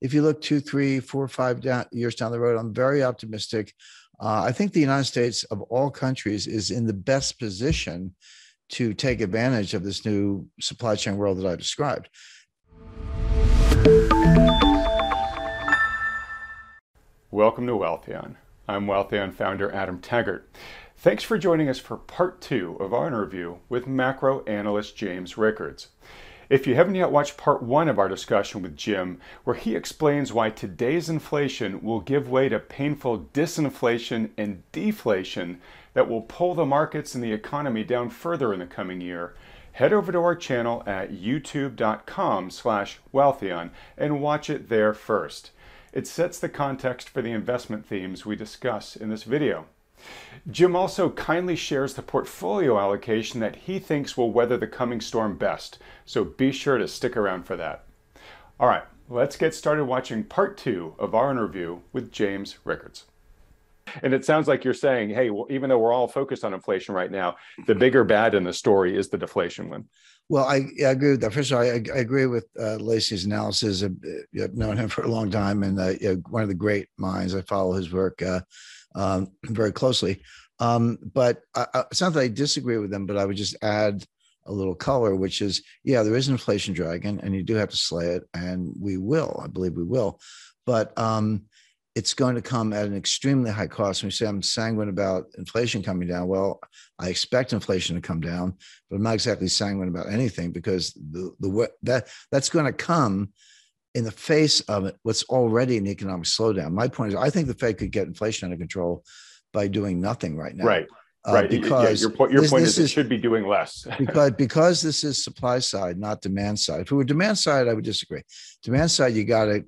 if you look 2, 3, 4, 5 years down the road, I'm very optimistic. I think the United States of all countries is in the best position to take advantage of this new supply chain world that I described. Welcome to Wealthion. I'm Wealthion founder Adam Taggart. Thanks for joining us for part 2 of our interview with macro analyst James Rickards. If you haven't yet watched part 1 of our discussion with Jim, where he explains why today's inflation will give way to painful disinflation and deflation that will pull the markets and the economy down further in the coming year, head over to our channel at youtube.com/Wealthion and watch it there first. It sets the context for the investment themes we discuss in this video. Jim also kindly shares the portfolio allocation that he thinks will weather the coming storm best, so be sure to stick around for that. All right, let's get started watching part 2 of our interview with James Rickards. And it sounds like you're saying, hey, well, even though we're all focused on inflation right now, the bigger bad in the story is the deflation one. Well, I agree with that. First of all, I agree with Lacey's analysis. I've known him for a long time, and one of the great minds. I follow his work very closely. But it's not that I disagree with them, but I would just add a little color, which is, yeah, there is an inflation dragon, and you do have to slay it, and we will. I believe we will. But it's going to come at an extremely high cost. When you say I'm sanguine about inflation coming down, well, I expect inflation to come down, but I'm not exactly sanguine about anything, because that's going to come in the face of what's already an economic slowdown. My point is, I think the Fed could get inflation under control by doing nothing right now. Right, right. Because your point is it should be doing less. because this is supply side, not demand side. If it were demand side, I would disagree. Demand side, you gotta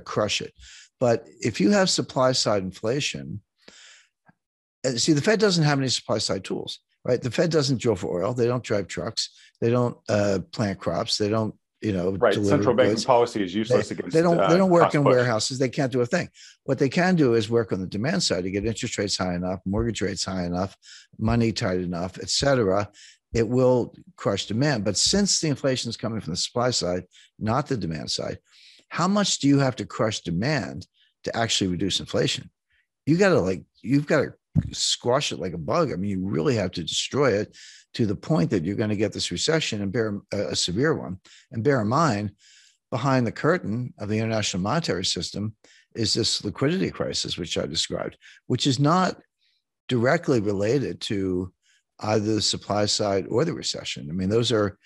crush it. But if you have supply side inflation, see, the Fed doesn't have any supply side tools, right? The Fed doesn't drill for oil. They don't drive trucks. They don't plant crops. They don't, right. Central banking policy is useless against. They don't work in warehouses. They can't do a thing. What they can do is work on the demand side to get interest rates high enough, mortgage rates high enough, money tight enough, et cetera. It will crush demand. But since the inflation is coming from the supply side, not the demand side, how much do you have to crush demand to actually reduce inflation? You've got to squash it like a bug. I mean, you really have to destroy it to the point that you're going to get this recession, and a severe one. And bear in mind, behind the curtain of the international monetary system is this liquidity crisis, which I described, which is not directly related to either the supply side or the recession. I mean, those are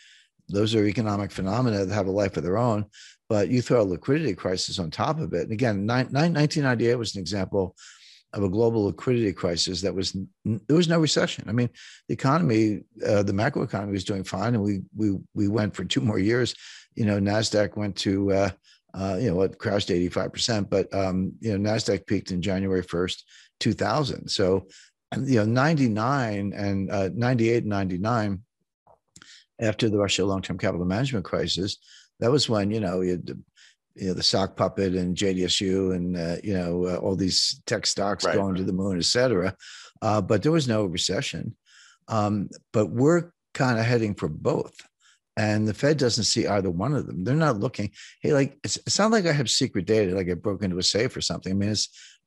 economic phenomena that have a life of their own. But you throw a liquidity crisis on top of it. And again, 1998 was an example of a global liquidity crisis that there was no recession. I mean, the economy, the macro economy was doing fine. And we went for 2 more years. Nasdaq went to, it crashed 85%. But, Nasdaq peaked in January 1st, 2000. So, 99 and 98 and 99, after the Russia Long Term Capital Management crisis, that was when, you had the sock puppet and JDSU and, all these tech stocks going to the moon, et cetera. But there was no recession. But we're kind of heading for both. And the Fed doesn't see either one of them. They're not looking. Hey, it's not like I have secret data, like I broke into a safe or something. I mean,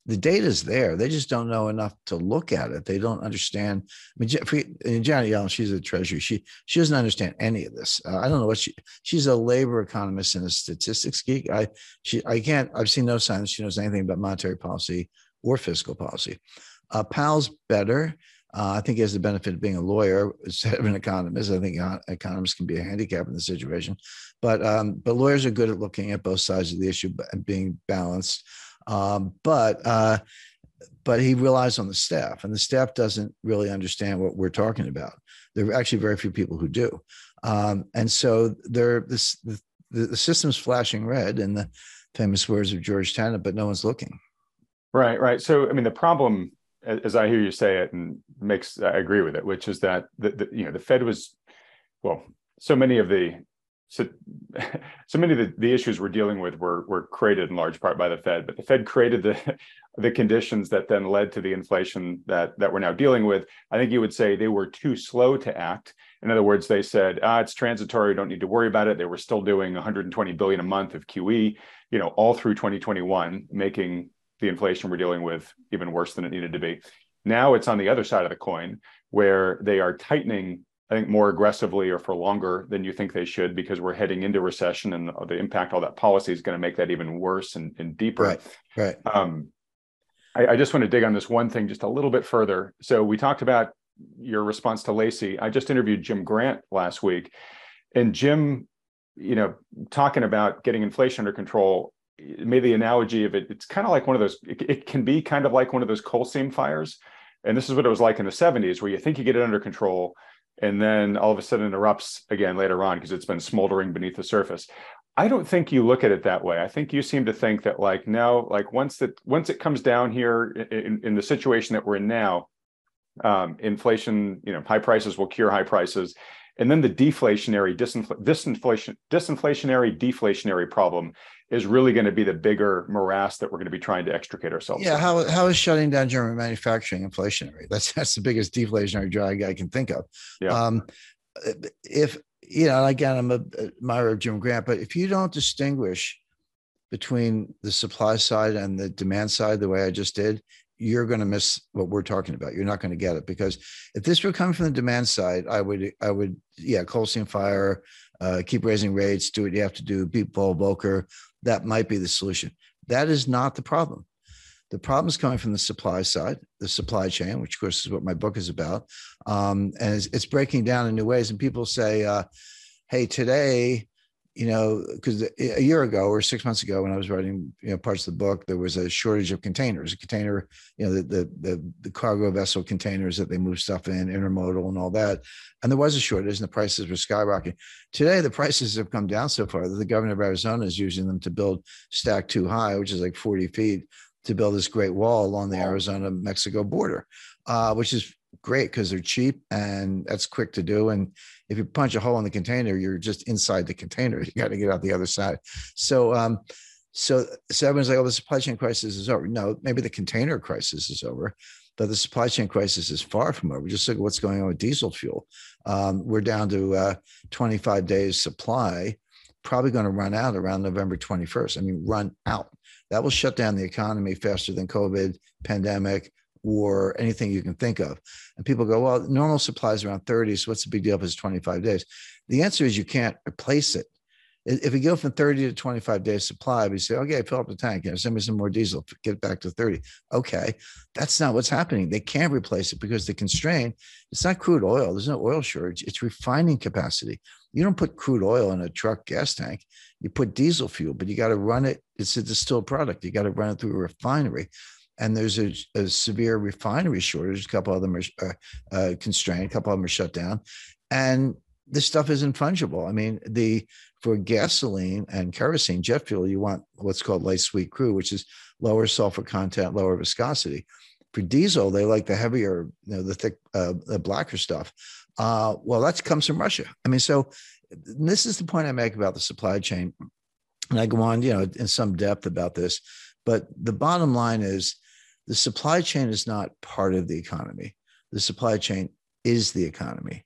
the data's there. They just don't know enough to look at it. They don't understand. I mean, Janet Yellen, she's a treasury. She doesn't understand any of this. I don't know what she's a labor economist and a statistics geek. I've seen no sign that she knows anything about monetary policy or fiscal policy. Powell's better. I think he has the benefit of being a lawyer instead of an economist. I think economists can be a handicap in this situation, but lawyers are good at looking at both sides of the issue and being balanced. But he relies on the staff, and the staff doesn't really understand what we're talking about. There are actually very few people who do. And so the system's flashing red, in the famous words of George Tanner, but no one's looking. Right, right. So, I mean, the problem, as I hear you say it, and I agree with it, which is that, the Fed was, well, so many of the issues we're dealing with were created in large part by the Fed, but the Fed created the conditions that then led to the inflation that we're now dealing with. I think you would say they were too slow to act, In other words, they said, it's transitory, don't need to worry about it. They were still doing $120 billion a month of QE, all through 2021, making the inflation we're dealing with even worse than it needed to be. Now it's on the other side of the coin, where they are tightening, I think, more aggressively or for longer than you think they should, because we're heading into recession, and the impact all that policy is going to make that even worse and deeper. Right. I just want to dig on this one thing just a little bit further. So we talked about your response to Lacey. I just interviewed Jim Grant last week, and Jim, talking about getting inflation under control, made the analogy of it's kind of like one of those, it can be kind of like one of those coal seam fires. And this is what it was like in the 70s, where you think you get it under control, and then all of a sudden it erupts again later on because it's been smoldering beneath the surface. I don't think you look at it that way. I think you seem to think that once it comes down here in the situation that we're in now, inflation, high prices will cure high prices. And then the deflationary problem is really going to be the bigger morass that we're going to be trying to extricate ourselves. Yeah. How is shutting down German manufacturing inflationary? That's the biggest deflationary drag I can think of. Yeah. Again, I'm an admirer of Jim Grant, but if you don't distinguish between the supply side and the demand side the way I just did, you're going to miss what we're talking about. You're not going to get it, because if this were coming from the demand side, I would coal seam fire, keep raising rates, do what you have to do, beat Paul Volcker. That might be the solution. That is not the problem. The problem is coming from the supply side, the supply chain, which of course is what my book is about. And it's breaking down in new ways. And people say, hey, today, because a year ago or 6 months ago, when I was writing parts of the book, there was a shortage of containers. The cargo vessel containers that they move stuff in, intermodal and all that. And there was a shortage, and the prices were skyrocketing. Today, the prices have come down so far that the governor of Arizona is using them to build Stack Too High, which is like 40 feet, to build this great wall along the Arizona-Mexico border, which is great because they're cheap and that's quick to do. And if you punch a hole in the container, you're just inside the container. You got to get out the other side. So everyone's like, oh, the supply chain crisis is over. No, maybe the container crisis is over, but the supply chain crisis is far from over. Just look at what's going on with diesel fuel. We're down to 25 days supply, probably going to run out around November 21st. I mean, run out. That will shut down the economy faster than COVID, pandemic, war, anything you can think of. And people go, well, normal supply is around 30, so what's the big deal if it's 25 days? The answer is you can't replace it. If we go from 30 to 25 days supply, we say, okay, fill up the tank, send me some more diesel, get it back to 30. Okay, that's not what's happening. They can't replace it because the constraint, it's not crude oil. There's no oil shortage. It's refining capacity. You don't put crude oil in a truck gas tank. You put diesel fuel, but you got to run it. It's a distilled product. You got to run it through a refinery. And there's a severe refinery shortage. A couple of them are constrained. A couple of them are shut down. And this stuff isn't fungible. I mean, for gasoline and kerosene, jet fuel, you want what's called light sweet crude, which is lower sulfur content, lower viscosity. For diesel, they like the heavier, the thick, the blacker stuff. Well, that comes from Russia. I mean, so this is the point I make about the supply chain. And I go on, in some depth about this. But the bottom line is, the supply chain is not part of the economy. The supply chain is the economy.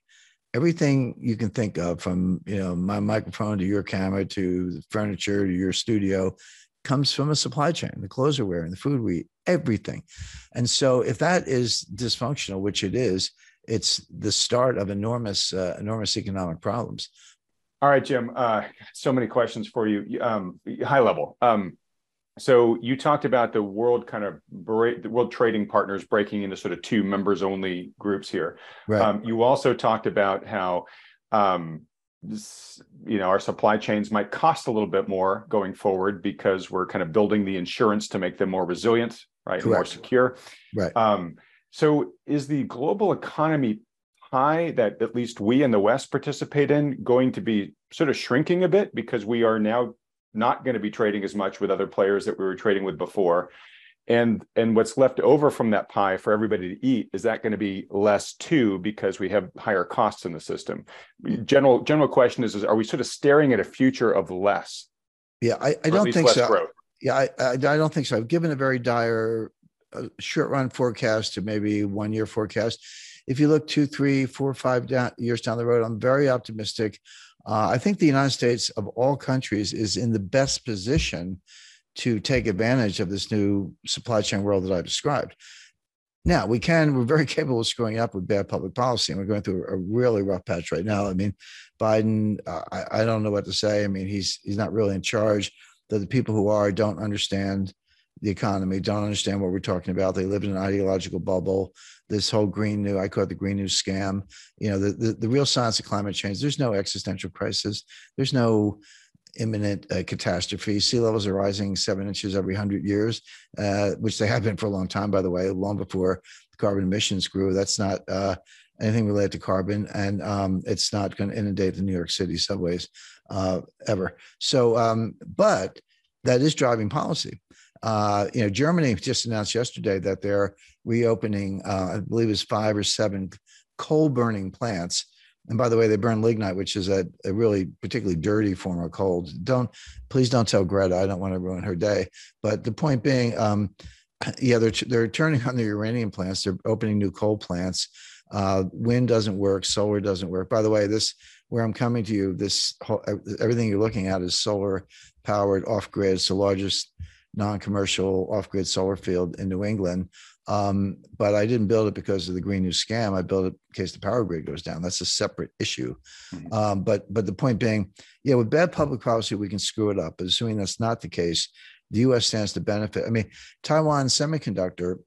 Everything you can think of, from my microphone to your camera to the furniture to your studio, comes from a supply chain. The clothes we're wearing, the food we eat, everything. And so, if that is dysfunctional, which it is, it's the start of enormous economic problems. All right, Jim. So many questions for you. High level. So you talked about the world trading partners breaking into sort of two members-only groups here. Right. You also talked about how our supply chains might cost a little bit more going forward because we're kind of building the insurance to make them more resilient, right? Correct. More secure. Right. So is the global economy pie that at least we in the West participate in going to be sort of shrinking a bit because we are now not going to be trading as much with other players that we were trading with before? And what's left over from that pie for everybody to eat, is that going to be less too, because we have higher costs in the system? General question is, are we sort of staring at a future of less? Yeah, I don't think so. Growth? Yeah, I don't think so. I've given a very dire short run forecast to maybe 1 year forecast. If you look 2, 3, 4, 5 years down the road, I'm very optimistic. I think the United States of all countries is in the best position to take advantage of this new supply chain world that I described. Now, we're very capable of screwing up with bad public policy, and we're going through a really rough patch right now. I mean, Biden, I don't know what to say. I mean, he's not really in charge. The people who are don't understand the economy, don't understand what we're talking about. They live in an ideological bubble. This whole Green New, I call it the Green New scam. You know, the real science of climate change, there's no existential crisis. There's no imminent catastrophe. Sea levels are rising 7 inches every 100 years, which they have been for a long time, by the way, long before the carbon emissions grew. That's not anything related to carbon, and it's not going to inundate the New York City subways ever. So, but that is driving policy. You know, Germany just announced yesterday that they're reopening, I believe it's 5 or 7 coal burning plants. And by the way, they burn lignite, which is a really particularly dirty form of coal. Please don't tell Greta. I don't want to ruin her day. But the point being, yeah, they're turning on the uranium plants. They're opening new coal plants. Wind doesn't work. Solar doesn't work. By the way, where I'm coming to you, this whole, everything you're looking at is solar powered off grid. It's the largest non-commercial off-grid solar field in New England. But I didn't build it because of the Green New scam. I built it in case the power grid goes down. That's a separate issue. But the point being, yeah, with bad public policy, we can screw it up. But assuming that's not the case, the U.S. stands to benefit. I mean, Taiwan Semiconductor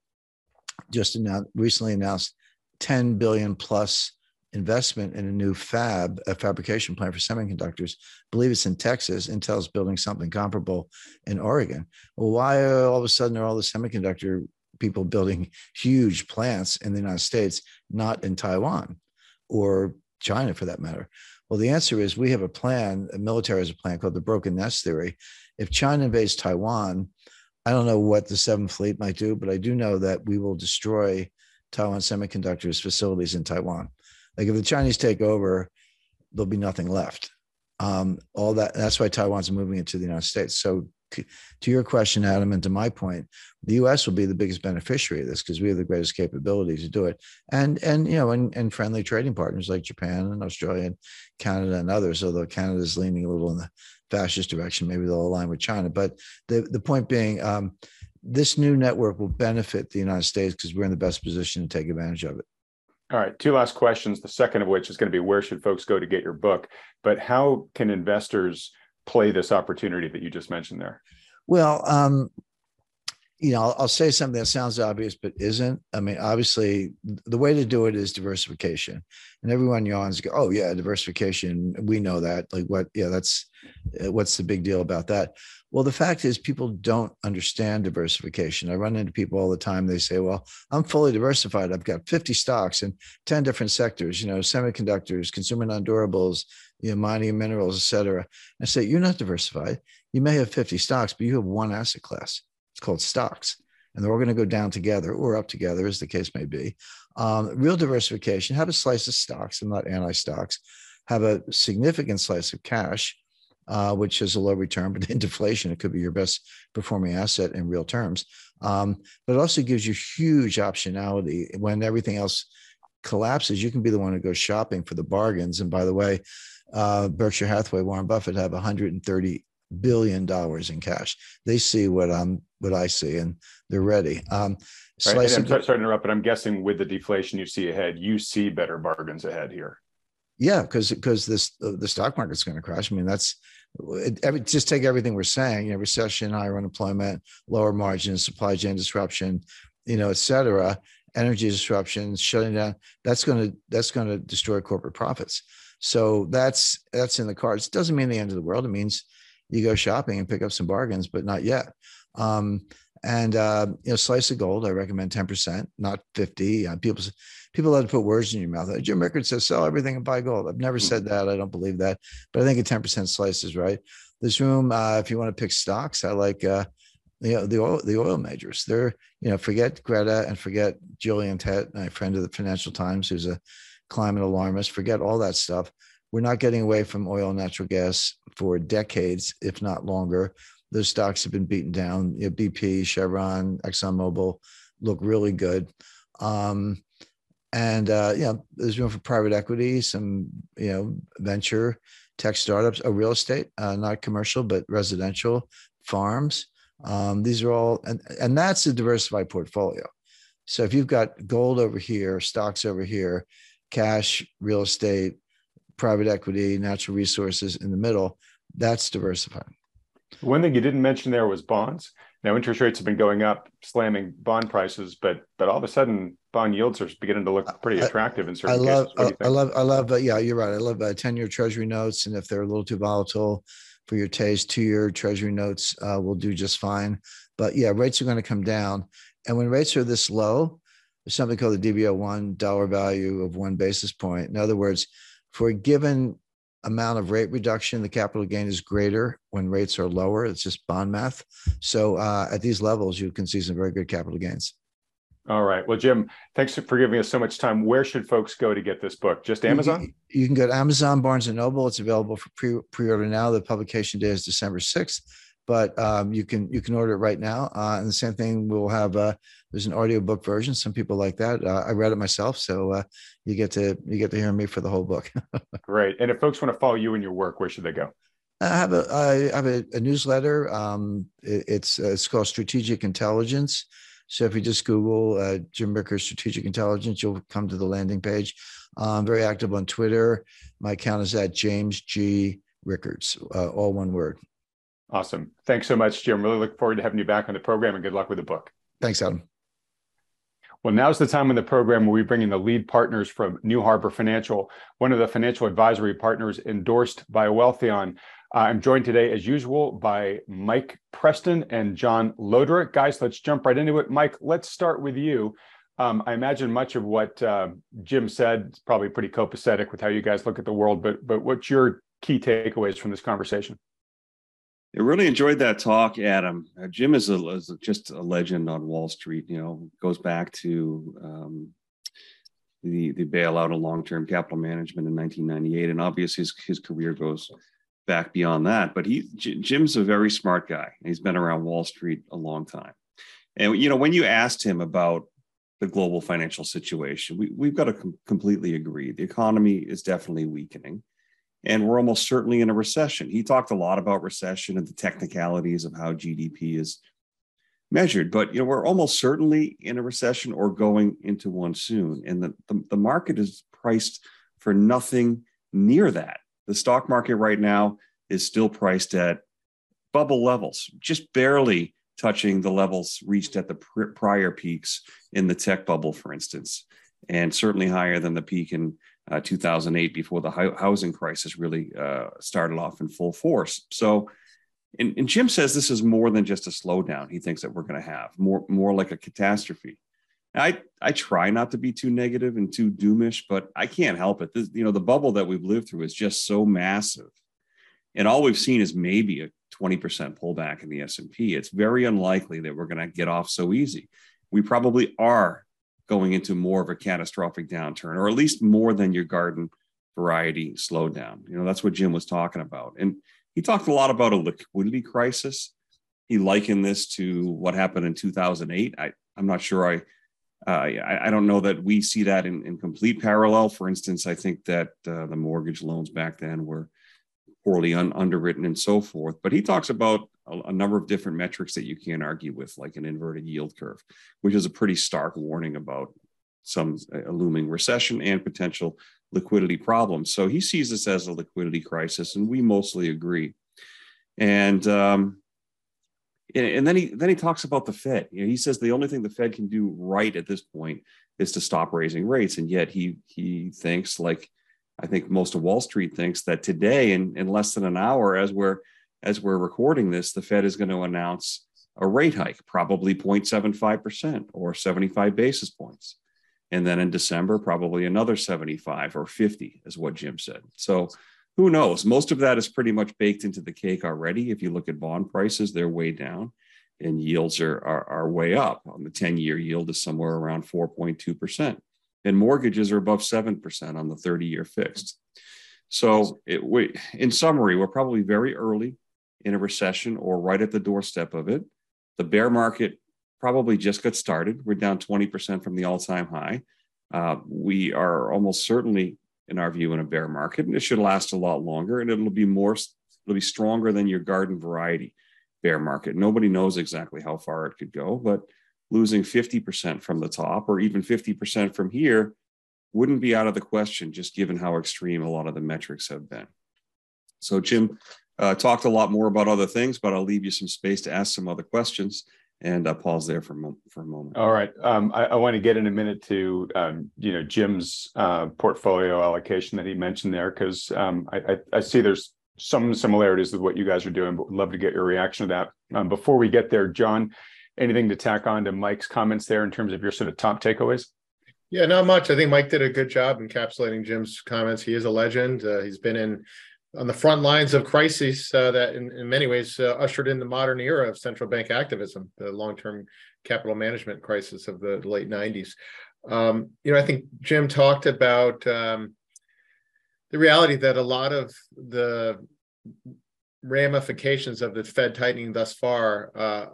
just recently announced 10 billion plus investment in a new fabrication plant for semiconductors. I believe it's in Texas. Intel's building something comparable in Oregon. Well, why all of a sudden are all the semiconductor people building huge plants in the United States, not in Taiwan or China for that matter? Well, the answer is we have a plan, the military has a plan called the broken nest theory. If China invades Taiwan, I don't know what the 7th Fleet might do, but I do know that we will destroy Taiwan Semiconductor's facilities in Taiwan. Like if the Chinese take over, there'll be nothing left. All that. That's why Taiwan's moving into the United States. So to your question, Adam, and to my point, the U.S. will be the biggest beneficiary of this because we have the greatest capability to do it. And friendly trading partners like Japan and Australia and Canada and others, although Canada's leaning a little in the fascist direction, maybe they'll align with China. But the point being, this new network will benefit the United States because we're in the best position to take advantage of it. All right, 2 last questions, the second of which is going to be where should folks go to get your book, but how can investors play this opportunity that you just mentioned there? Well, you know, I'll say something that sounds obvious, but isn't. I mean, obviously, the way to do it is diversification. And everyone yawns, go, oh, yeah, diversification. We know that. Like what? Yeah, what's the big deal about that? Well, the fact is people don't understand diversification. I run into people all the time. They say, well, I'm fully diversified. I've got 50 stocks in 10 different sectors, you know, semiconductors, consumer non-durables, you know, mining and minerals, et cetera. I say, you're not diversified. You may have 50 stocks, but you have one asset class. It's called stocks. And they're all going to go down together or up together, as the case may be. Real diversification, have a slice of stocks. I'm not anti-stocks. Have a significant slice of cash, which is a low return, but in deflation, it could be your best performing asset in real terms. But it also gives you huge optionality. When everything else collapses, you can be the one who goes shopping for the bargains. And by the way, Berkshire Hathaway, Warren Buffett have $130 billion in cash. They see what I see, and they're ready. Right. I'm sorry to interrupt, but I'm guessing with the deflation you see ahead, you see better bargains ahead here. Yeah, because the stock market's going to crash. I mean, just take everything we're saying, you know, recession, higher unemployment, lower margins, supply chain disruption, you know, et cetera, energy disruptions, shutting down. That's going to destroy corporate profits. So that's in the cards. It doesn't mean the end of the world. It means you go shopping and pick up some bargains, but not yet. You know, slice of gold, I recommend 10%, not 50. People love to put words in your mouth. Jim Rickards says, sell everything and buy gold. I've never said that. I don't believe that, but I think a 10% slice is right. This room, if you want to pick stocks, I like, you know, the oil majors. They're, you know, forget Greta and forget Julian Tett, my friend of the Financial Times, who's a climate alarmist, forget all that stuff. We're not getting away from oil and natural gas for decades, if not longer. Those stocks have been beaten down. You know, BP, Chevron, ExxonMobil look really good. And, you know, there's room for private equity, some, you know, venture tech startups, real estate, not commercial, but residential, farms. These are all, and that's a diversified portfolio. So if you've got gold over here, stocks over here, cash, real estate, private equity, natural resources in the middle, that's diversified. One thing you didn't mention there was bonds. Now, interest rates have been going up, slamming bond prices, but all of a sudden, bond yields are beginning to look pretty attractive in certain cases. What do you think? I love, yeah, you're right. I love 10-year Treasury notes, and if they're a little too volatile for your taste, 2-year Treasury notes will do just fine. But yeah, rates are going to come down, and when rates are this low, there's something called the DV01, dollar value of 1 basis point. In other words, for a given amount of rate reduction, the capital gain is greater when rates are lower. It's just bond math. So at these levels, you can see some very good capital gains. All right. Well, Jim, thanks for giving us so much time. Where should folks go to get this book? Just Amazon? You can go to Amazon, Barnes & Noble. It's available for pre-order now. The publication day is December 6th, but you can order it right now. And the same thing, we'll have, there's an audiobook version. Some people like that. I read it myself. So you get to hear me for the whole book. Great. And if folks want to follow you and your work, where should they go? I have a newsletter. It's called Strategic Intelligence. So if you just Google Jim Rickards Strategic Intelligence, you'll come to the landing page. I'm very active on Twitter. My account is at James G. Rickards, all one word. Awesome. Thanks so much, Jim. Really look forward to having you back on the program, and good luck with the book. Thanks, Adam. Well, now's the time in the program where we bring in the lead partners from New Harbor Financial, one of the financial advisory partners endorsed by Wealthion. I'm joined today, as usual, by Mike Preston and John Loderick. Guys, let's jump right into it. Mike, let's start with you. I imagine much of what Jim said is probably pretty copacetic with how you guys look at the world, but what's your key takeaways from this conversation? I really enjoyed that talk, Adam. Jim is just a legend on Wall Street. You know, goes back to the bailout of Long Term Capital Management in 1998, and obviously his career goes back beyond that, but Jim's a very smart guy. He's been around Wall Street a long time. And, you know, when you asked him about the global financial situation, we've got to completely agree. The economy is definitely weakening, and we're almost certainly in a recession. He talked a lot about recession and the technicalities of how GDP is measured, but, you know, we're almost certainly in a recession or going into one soon. And the market is priced for nothing near that. The stock market right now is still priced at bubble levels, just barely touching the levels reached at the prior peaks in the tech bubble, for instance, and certainly higher than the peak in 2008 before the housing crisis really started off in full force. So, and Jim says this is more than just a slowdown. He thinks that we're going to have more like a catastrophe. I try not to be too negative and too doomish, but I can't help it. This, you know, the bubble that we've lived through is just so massive. And all we've seen is maybe a 20% pullback in the S&P. It's very unlikely that we're going to get off so easy. We probably are going into more of a catastrophic downturn, or at least more than your garden variety slowdown. You know, that's what Jim was talking about. And he talked a lot about a liquidity crisis. He likened this to what happened in 2008. I'm not sure I don't know that we see that in complete parallel. For instance, I think that the mortgage loans back then were poorly underwritten and so forth. But he talks about a number of different metrics that you can't argue with, like an inverted yield curve, which is a pretty stark warning about some looming recession and potential liquidity problems. So he sees this as a liquidity crisis, and we mostly agree. And then he talks about the Fed. You know, he says the only thing the Fed can do right at this point is to stop raising rates. And yet he thinks, like I think most of Wall Street thinks, that today in less than an hour, as we're recording this, the Fed is going to announce a rate hike, probably 0.75% or 75 basis points. And then in December, probably another 75 or 50 is what Jim said. So who knows? Most of that is pretty much baked into the cake already. If you look at bond prices, they're way down, and yields are way up. On the 10-year yield is somewhere around 4.2%, and mortgages are above 7% on the 30-year fixed. So in summary, we're probably very early in a recession or right at the doorstep of it. The bear market probably just got started. We're down 20% from the all-time high. We are almost certainly, in our view, in a bear market, and it should last a lot longer, and it'll be stronger than your garden variety bear market. Nobody knows exactly how far it could go, but losing 50% from the top or even 50% from here wouldn't be out of the question, just given how extreme a lot of the metrics have been. So Jim talked a lot more about other things, but I'll leave you some space to ask some other questions, and I'll pause there for a moment. All right. I want to get in a minute to Jim's portfolio allocation that he mentioned there, because I see there's some similarities with what you guys are doing, but would love to get your reaction to that. Before we get there, John, anything to tack on to Mike's comments there in terms of your sort of top takeaways? Yeah, not much. I think Mike did a good job encapsulating Jim's comments. He is a legend. He's been on the front lines of crises that in many ways ushered in the modern era of central bank activism, the long-term capital management crisis of the late 90s. I think Jim talked about the reality that a lot of the ramifications of the Fed tightening thus far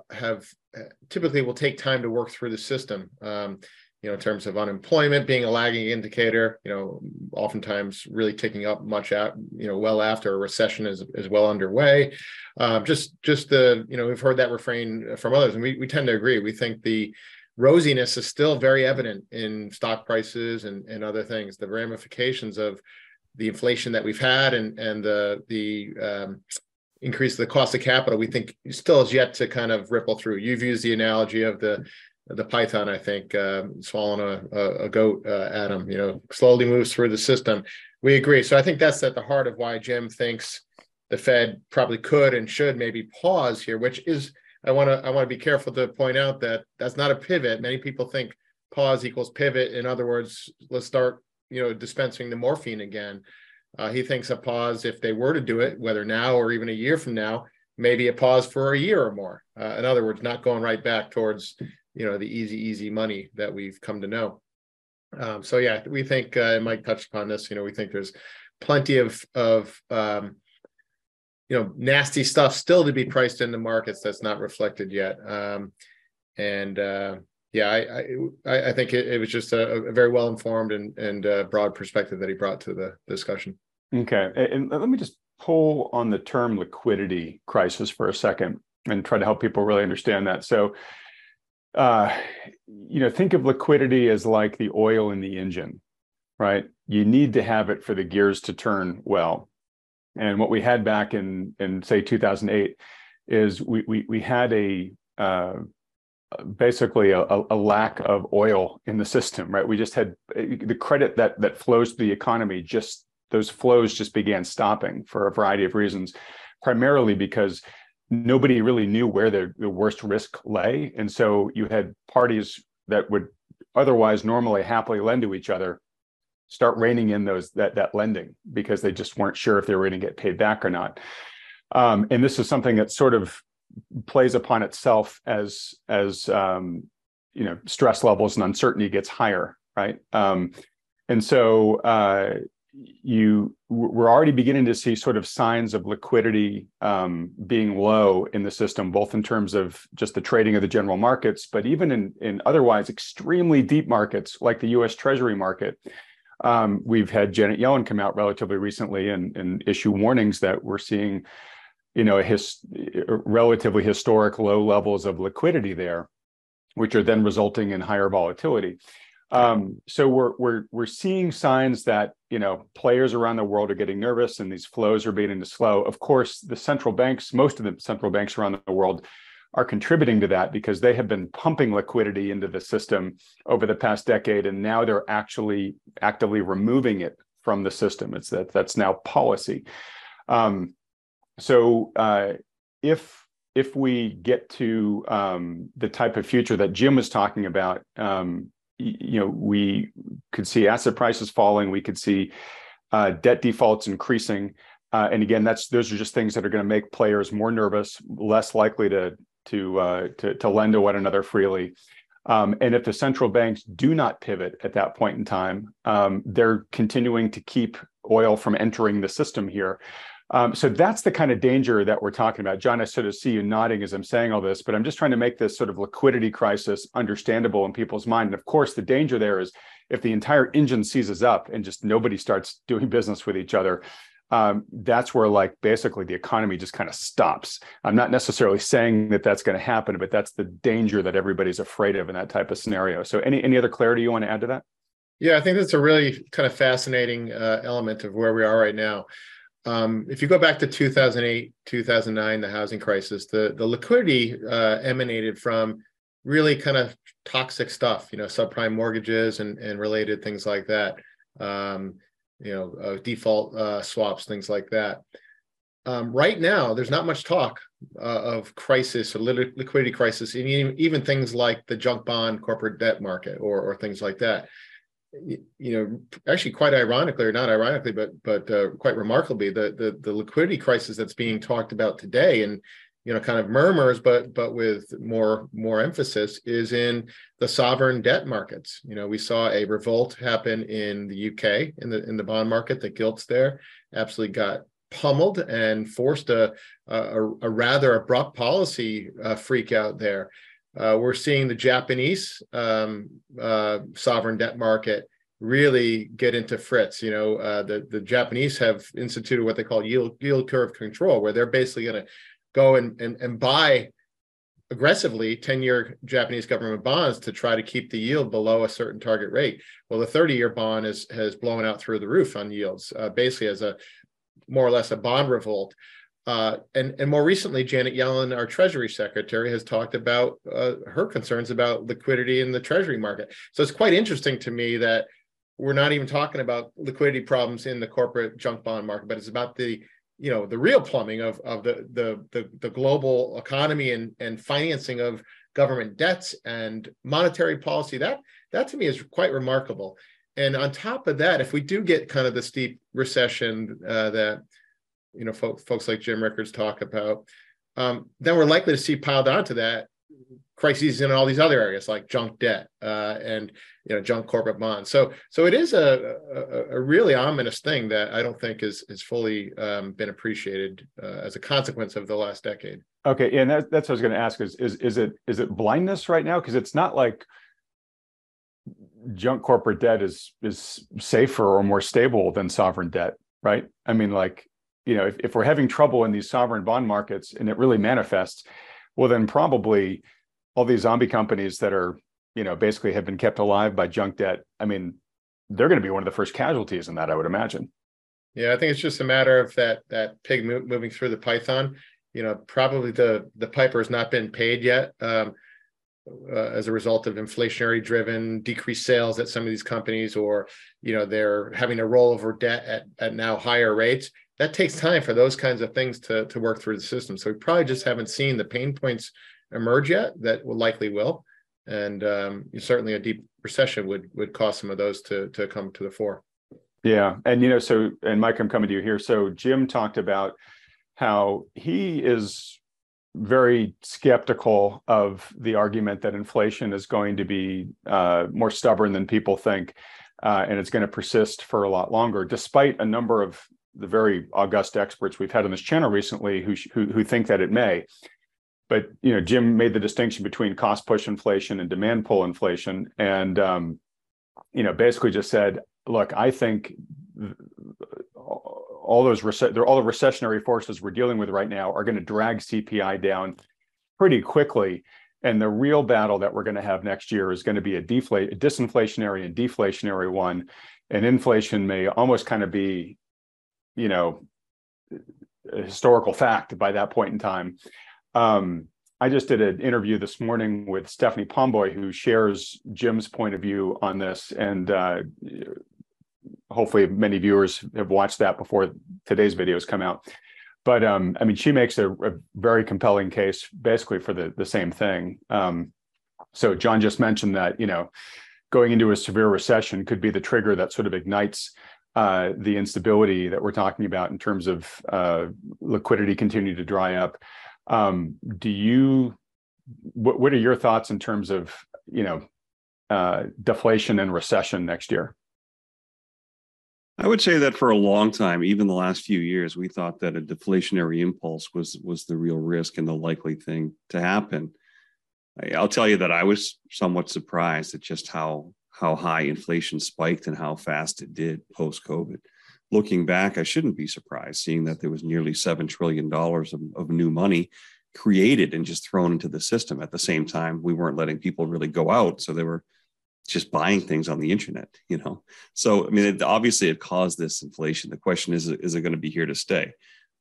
typically will take time to work through the system. In terms of unemployment being a lagging indicator, oftentimes really ticking up much out, well after a recession is well underway. We've heard that refrain from others, and we tend to agree. We think the rosiness is still very evident in stock prices and other things. The ramifications of the inflation that we've had and the increase of the cost of capital, we think still is yet to kind of ripple through. You've used the analogy of the python, I think, swallowing a goat, Adam, slowly moves through the system. We agree. So I think that's at the heart of why Jim thinks the Fed probably could and should maybe pause here, which is, I want to be careful to point out that that's not a pivot. Many people think pause equals pivot. In other words, let's start, dispensing the morphine again. He thinks a pause, if they were to do it, whether now or even a year from now, maybe a pause for a year or more. In other words, not going right back towards the easy money that we've come to know. So yeah, we think, Mike touched upon this, we think there's plenty of nasty stuff still to be priced into markets that's not reflected yet. I think it was just a very well-informed and broad perspective that he brought to the discussion. Okay, and let me just pull on the term liquidity crisis for a second and try to help people really understand that. So, think of liquidity as like the oil in the engine, right? You need to have it for the gears to turn well. And what we had back in say 2008 is we had basically a lack of oil in the system, right? We just had the credit that flows to the economy, just those flows just began stopping for a variety of reasons, primarily because nobody really knew where the worst risk lay. And so you had parties that would otherwise normally happily lend to each other start reining in that lending because they just weren't sure if they were going to get paid back or not. And this is something that sort of plays upon itself as stress levels and uncertainty gets higher, right? We're already beginning to see sort of signs of liquidity being low in the system, both in terms of just the trading of the general markets, but even in otherwise extremely deep markets like the U.S. Treasury market. We've had Janet Yellen come out relatively recently and issue warnings that we're seeing, relatively historic low levels of liquidity there, which are then resulting in higher volatility. So we're seeing signs that, players around the world are getting nervous and these flows are beginning to slow. Of course, most of the central banks around the world are contributing to that because they have been pumping liquidity into the system over the past decade. And now they're actually actively removing it from the system. It's that's now policy. If we get to the type of future that Jim was talking about, we could see asset prices falling. We could see debt defaults increasing, and again, those are just things that are going to make players more nervous, less likely to lend to one another freely. And if the central banks do not pivot at that point in time, they're continuing to keep oil from entering the system here. So that's the kind of danger that we're talking about. John, I sort of see you nodding as I'm saying all this, but I'm just trying to make this sort of liquidity crisis understandable in people's mind. And of course, the danger there is if the entire engine seizes up and just nobody starts doing business with each other, that's where like basically the economy just kind of stops. I'm not necessarily saying that that's going to happen, but that's the danger that everybody's afraid of in that type of scenario. So any other clarity you want to add to that? Yeah, I think that's a really kind of fascinating element of where we are right now. If you go back to 2008, 2009, the housing crisis, the liquidity emanated from really kind of toxic stuff, you know, subprime mortgages and related things like that, default swaps, things like that. Right now, there's not much talk of crisis or liquidity crisis, and even things like the junk bond corporate debt market or things like that. You know, actually, quite ironically, or not ironically, but quite remarkably, the liquidity crisis that's being talked about today, and you know, kind of murmurs, but with more emphasis, is in the sovereign debt markets. You know, we saw a revolt happen in the UK in the bond market. The gilts there absolutely got pummeled and forced a rather abrupt policy freak out there. We're seeing the Japanese sovereign debt market really get into fritz. You know, the Japanese have instituted what they call yield curve control, where they're basically going to go and buy aggressively 10-year Japanese government bonds to try to keep the yield below a certain target rate. Well, the 30-year bond has blown out through the roof on yields, basically as a more or less a bond revolt. And more recently, Janet Yellen, our Treasury Secretary, has talked about her concerns about liquidity in the Treasury market. So it's quite interesting to me that we're not even talking about liquidity problems in the corporate junk bond market, but it's about the, you know, the real plumbing of the global economy and financing of government debts and monetary policy. That to me is quite remarkable. And on top of that, if we do get kind of the steep recession that you know, folks like Jim Rickards talk about, then we're likely to see piled onto that crises in all these other areas like junk debt and, you know, junk corporate bonds. So it is a really ominous thing that I don't think is fully been appreciated as a consequence of the last decade. Okay, and that's what I was going to ask is it blindness right now? Because it's not like junk corporate debt is safer or more stable than sovereign debt, right? I mean, like, you know, if we're having trouble in these sovereign bond markets and it really manifests, well, then probably all these zombie companies that are, you know, basically have been kept alive by junk debt. I mean, they're going to be one of the first casualties in that, I would imagine. Yeah, I think it's just a matter of that pig moving through the python. You know, probably the piper has not been paid yet as a result of inflationary-driven decreased sales at some of these companies, or, you know, they're having to roll over debt at now higher rates. That takes time for those kinds of things to work through the system. So we probably just haven't seen the pain points emerge yet that likely will. And certainly a deep recession would cause some of those to come to the fore. Yeah. And, you know, so, and Mike, I'm coming to you here. So Jim talked about how he is very skeptical of the argument that inflation is going to be more stubborn than people think. And it's going to persist for a lot longer, despite a number of the very august experts we've had on this channel recently who think that it may. But, you know, Jim made the distinction between cost push inflation and demand pull inflation. And, you know, basically just said, look, I think all the recessionary forces we're dealing with right now are going to drag CPI down pretty quickly. And the real battle that we're going to have next year is going to be a disinflationary and deflationary one. And inflation may almost kind of be, you know, a historical fact by that point in time. I just did an interview this morning with Stephanie Pomboy, who shares Jim's point of view on this. And hopefully many viewers have watched that before today's videos come out. But I mean, she makes a very compelling case basically for the same thing. So John just mentioned that, you know, going into a severe recession could be the trigger that sort of ignites the instability that we're talking about in terms of liquidity continue to dry up. What are your thoughts in terms of, you know, deflation and recession next year? I would say that for a long time, even the last few years, we thought that a deflationary impulse was the real risk and the likely thing to happen. I'll tell you that I was somewhat surprised at just how high inflation spiked and how fast it did post-COVID. Looking back, I shouldn't be surprised, seeing that there was nearly $7 trillion of new money created and just thrown into the system. At the same time, we weren't letting people really go out, so they were just buying things on the internet, you know? So, I mean, obviously it caused this inflation. The question is it going to be here to stay?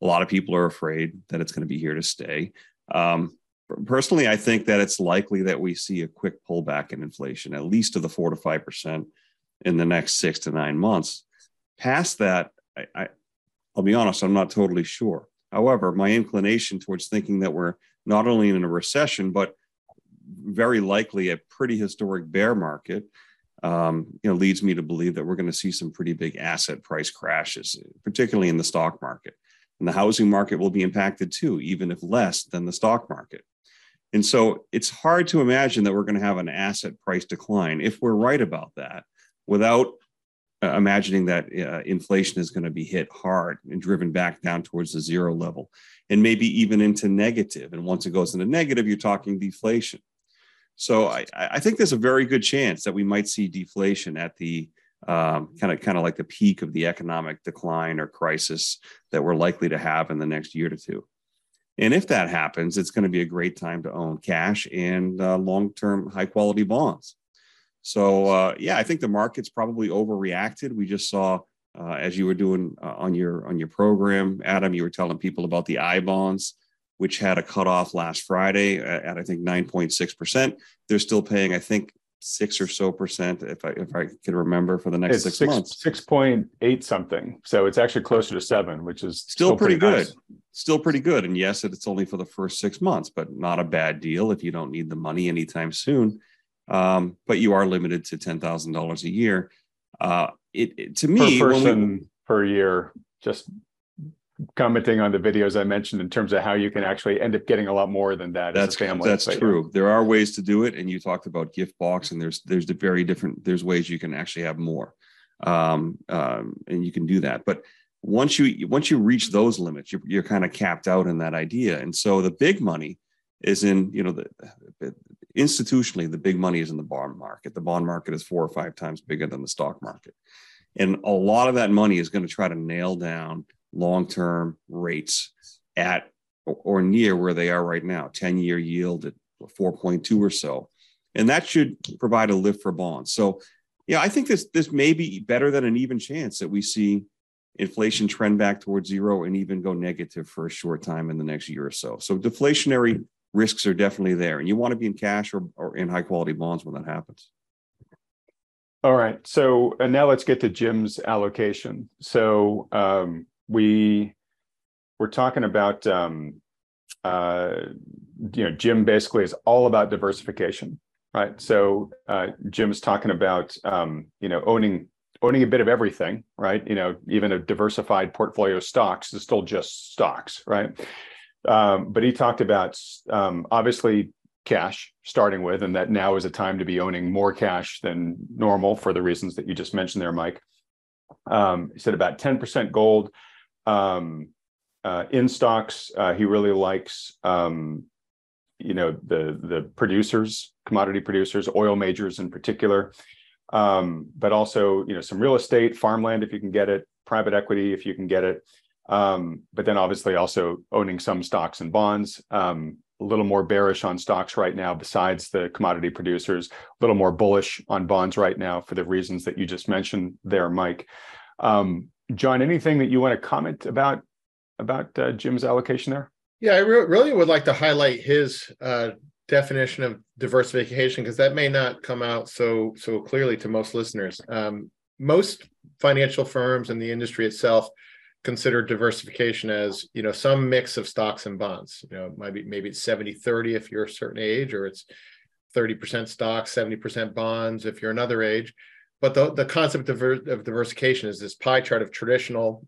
A lot of people are afraid that it's going to be here to stay. Personally, I think that it's likely that we see a quick pullback in inflation, at least to the 4 to 5% in the next 6 to 9 months. Past that, I'll be honest, I'm not totally sure. However, my inclination towards thinking that we're not only in a recession, but very likely a pretty historic bear market, leads me to believe that we're going to see some pretty big asset price crashes, particularly in the stock market. And the housing market will be impacted too, even if less than the stock market. And so it's hard to imagine that we're going to have an asset price decline, if we're right about that, without imagining that inflation is going to be hit hard and driven back down towards the zero level, and maybe even into negative. And once it goes into negative, you're talking deflation. So I think there's a very good chance that we might see deflation at the kind of like the peak of the economic decline or crisis that we're likely to have in the next year to two. And if that happens, it's going to be a great time to own cash and long-term high-quality bonds. So, I think the market's probably overreacted. We just saw, as you were doing on your program, Adam, you were telling people about the I bonds, which had a cutoff last Friday at I think 9.6%. They're still paying, I think, 6% or so, if I can remember, for the next it's 6 months. 6.8 something. So it's actually closer to 7, which is still pretty good. Nice. Still pretty good. And yes, it's only for the first 6 months, but not a bad deal if you don't need the money anytime soon. But you are limited to $10,000 a year. It to me, per person per year. Just commenting on the videos I mentioned in terms of how you can actually end up getting a lot more than that as a family. That's true. There are ways to do it, and you talked about Giftbox, and there's the very different. There's ways you can actually have more, and you can do that. But once you reach those limits, you're kind of capped out in that idea. And so the big money is in institutionally, the big money is in the bond market. The bond market is 4 or 5 times bigger than the stock market. And a lot of that money is going to try to nail down long-term rates at or near where they are right now, 10-year yield at 4.2 or so. And that should provide a lift for bonds. So, yeah, I think this may be better than an even chance that we see inflation trend back towards zero and even go negative for a short time in the next year or so. So deflationary risks are definitely there, and you want to be in cash or in high quality bonds when that happens. All right. So now let's get to Jim's allocation. So we're talking about, Jim basically is all about diversification, right? So Jim's talking about, owning a bit of everything, right? Even a diversified portfolio of stocks is still just stocks, right? But he talked about, obviously, cash starting with, and that now is a time to be owning more cash than normal for the reasons that you just mentioned there, Mike. He said about 10% gold in stocks. He really likes, the producers, commodity producers, oil majors in particular, but also, some real estate, farmland, if you can get it, private equity, if you can get it. But then obviously also owning some stocks and bonds, a little more bearish on stocks right now, besides the commodity producers, a little more bullish on bonds right now for the reasons that you just mentioned there, Mike. John, anything that you want to comment about Jim's allocation there? Yeah, I really would like to highlight his definition of diversification, because that may not come out so clearly to most listeners. Most financial firms and the industry itself consider diversification as, some mix of stocks and bonds. Maybe it's 70-30 if you're a certain age, or it's 30% stocks, 70% bonds if you're another age. But the concept of diversification is this pie chart of traditional,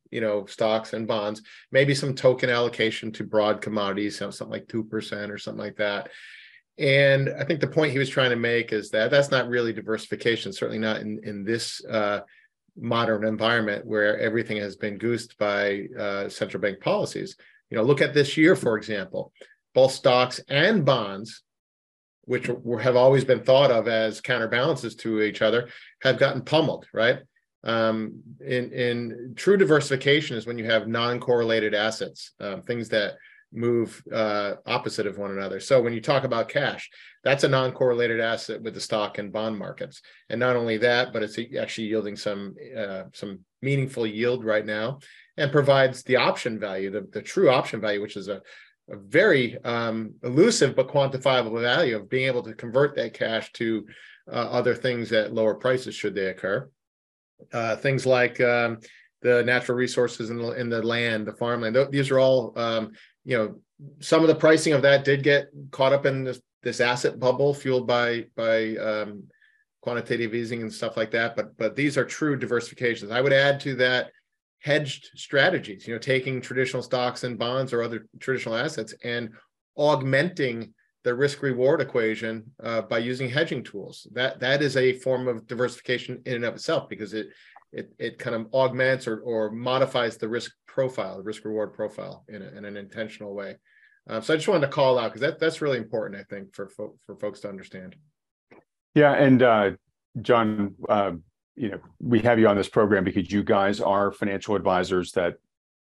stocks and bonds, maybe some token allocation to broad commodities, something like 2% or something like that. And I think the point he was trying to make is that that's not really diversification, certainly not in this modern environment where everything has been goosed by central bank policies. You know, look at this year, for example, both stocks and bonds, which have always been thought of as counterbalances to each other, have gotten pummeled, right? In true diversification is when you have non-correlated assets, things that move opposite of one another. So when you talk about cash, that's a non-correlated asset with the stock and bond markets. And not only that, but it's actually yielding some meaningful yield right now and provides the option value, the true option value, which is a very elusive but quantifiable value of being able to convert that cash to other things at lower prices should they occur. Things like the natural resources in the land, the farmland. These are all, you know, some of the pricing of that did get caught up in this asset bubble fueled by quantitative easing and stuff like that. But these are true diversifications. I would add to that hedged strategies, you know, taking traditional stocks and bonds or other traditional assets and augmenting the risk-reward equation by using hedging tools. That is a form of diversification in and of itself because it kind of augments or modifies the risk profile, the risk-reward profile in an intentional way. So I just wanted to call out because that's really important, I think, for folks to understand. Yeah, and John, you know, we have you on this program because you guys are financial advisors that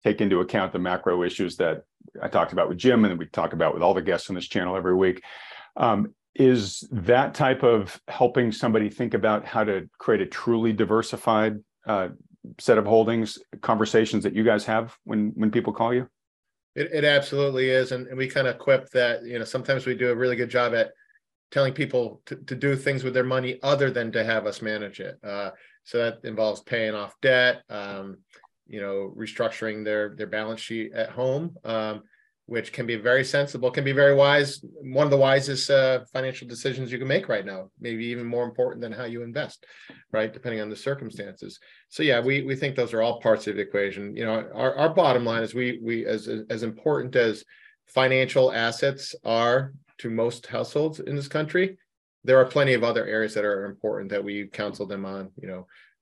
take into account the macro issues that I talked about with Jim and that we talk about with all the guests on this channel every week. Is that type of helping somebody think about how to create a truly diversified set of holdings conversations that you guys have when people call you? It absolutely is. And we kind of quip that, you know, sometimes we do a really good job at telling people to do things with their money other than to have us manage it. So that involves paying off debt, you know, restructuring their balance sheet at home, which can be very sensible, can be very wise, one of the wisest financial decisions you can make right now, maybe even more important than how you invest, right, depending on the circumstances. So, yeah, we think those are all parts of the equation. You know, our bottom line is we as important as financial assets are to most households in this country, there are plenty of other areas that are important that we counsel them on, you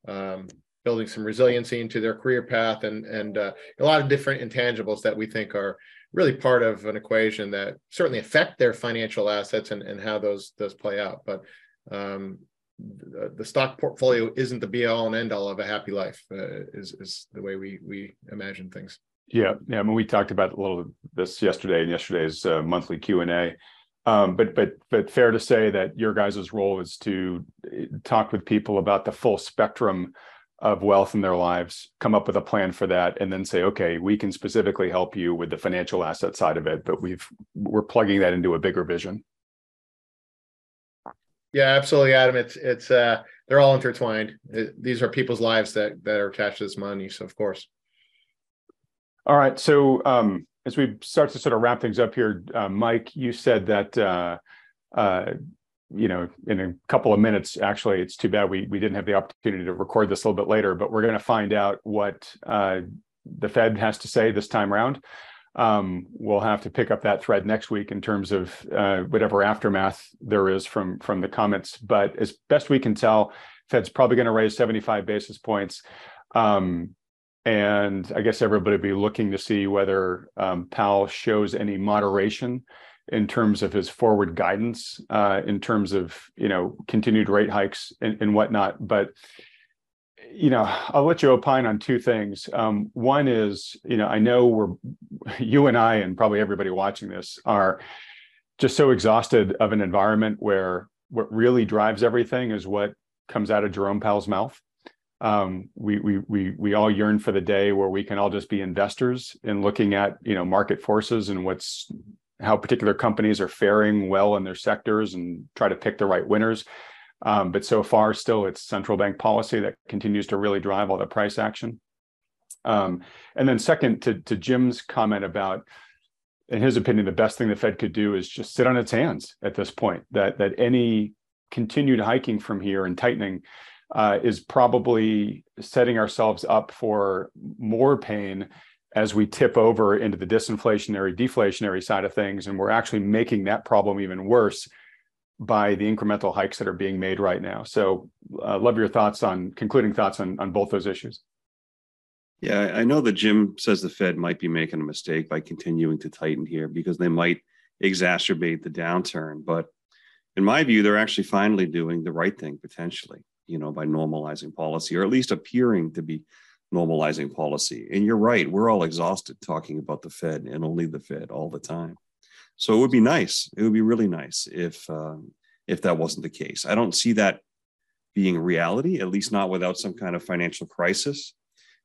know, building some resiliency into their career path and a lot of different intangibles that we think are really part of an equation that certainly affect their financial assets and how those play out. But the stock portfolio isn't the be all and end all of a happy life is the way we imagine things. Yeah. Yeah. I mean, we talked about a little of this yesterday in yesterday's monthly Q&A. But fair to say that your guys' role is to talk with people about the full spectrum of wealth in their lives, come up with a plan for that, and then say, okay, we can specifically help you with the financial asset side of it, but we're plugging that into a bigger vision. Yeah, absolutely, Adam. It's they're all intertwined. These are people's lives that are attached to this money, so of course. All right, so as we start to sort of wrap things up here, Mike, you said that, you know, in a couple of minutes, actually, it's too bad we didn't have the opportunity to record this a little bit later, but we're going to find out what the Fed has to say this time around. We'll have to pick up that thread next week in terms of whatever aftermath there is from the comments. But as best we can tell, Fed's probably going to raise 75 basis points. And I guess everybody will be looking to see whether Powell shows any moderation in terms of his forward guidance, in terms of, you know, continued rate hikes and whatnot. But, you know, I'll let you opine on two things. One is, you know, I know you and I and probably everybody watching this are just so exhausted of an environment where what really drives everything is what comes out of Jerome Powell's mouth. We all yearn for the day where we can all just be investors in looking at, you know, market forces and how particular companies are faring well in their sectors and try to pick the right winners. But so far, still, it's central bank policy that continues to really drive all the price action. And then second, to Jim's comment about, in his opinion, the best thing the Fed could do is just sit on its hands at this point, that any continued hiking from here and tightening is probably setting ourselves up for more pain as we tip over into the disinflationary, deflationary side of things. And we're actually making that problem even worse by the incremental hikes that are being made right now. So love your thoughts on concluding thoughts on both those issues. Yeah, I know that Jim says the Fed might be making a mistake by continuing to tighten here because they might exacerbate the downturn. But in my view, they're actually finally doing the right thing potentially, you know, by normalizing policy or at least appearing to be normalizing policy. And you're right, we're all exhausted talking about the Fed and only the Fed all the time. So it would be nice. It would be really nice if that wasn't the case. I don't see that being reality, at least not without some kind of financial crisis,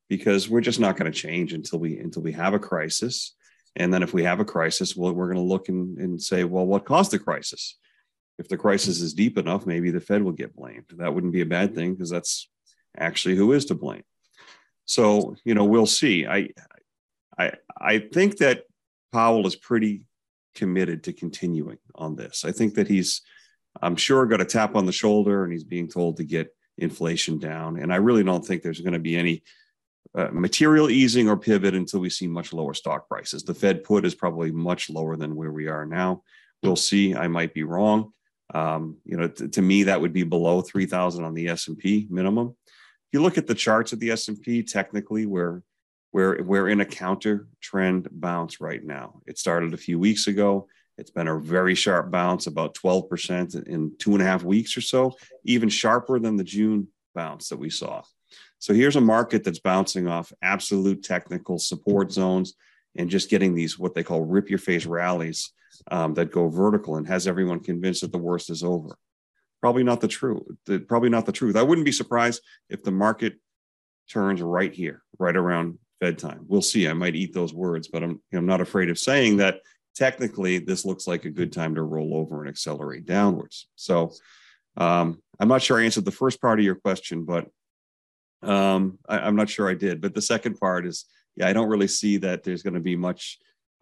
because we're just not going to change until we have a crisis. And then if we have a crisis, well, we're going to look and say, well, what caused the crisis? If the crisis is deep enough, maybe the Fed will get blamed. That wouldn't be a bad thing because that's actually who is to blame. So, you know, we'll see. I think that Powell is pretty committed to continuing on this. I think that he's, I'm sure, got a tap on the shoulder and he's being told to get inflation down. And I really don't think there's going to be any material easing or pivot until we see much lower stock prices. The Fed put is probably much lower than where we are now. We'll see. I might be wrong. You know, to me, that would be below 3,000 on the S&P minimum. If you look at the charts of the S&P, technically, we're in a counter trend bounce right now. It started a few weeks ago. It's been a very sharp bounce, about 12% in 2.5 weeks or so, even sharper than the June bounce that we saw. So here's a market that's bouncing off absolute technical support zones and just getting these what they call rip your face rallies that go vertical and has everyone convinced that the worst is over. Probably not the truth. Probably not the truth. I wouldn't be surprised if the market turns right here, right around Fed time. We'll see. I might eat those words, but I'm not afraid of saying that technically this looks like a good time to roll over and accelerate downwards. So I'm not sure I answered the first part of your question, but I'm not sure I did. But the second part is, yeah, I don't really see that there's going to be much,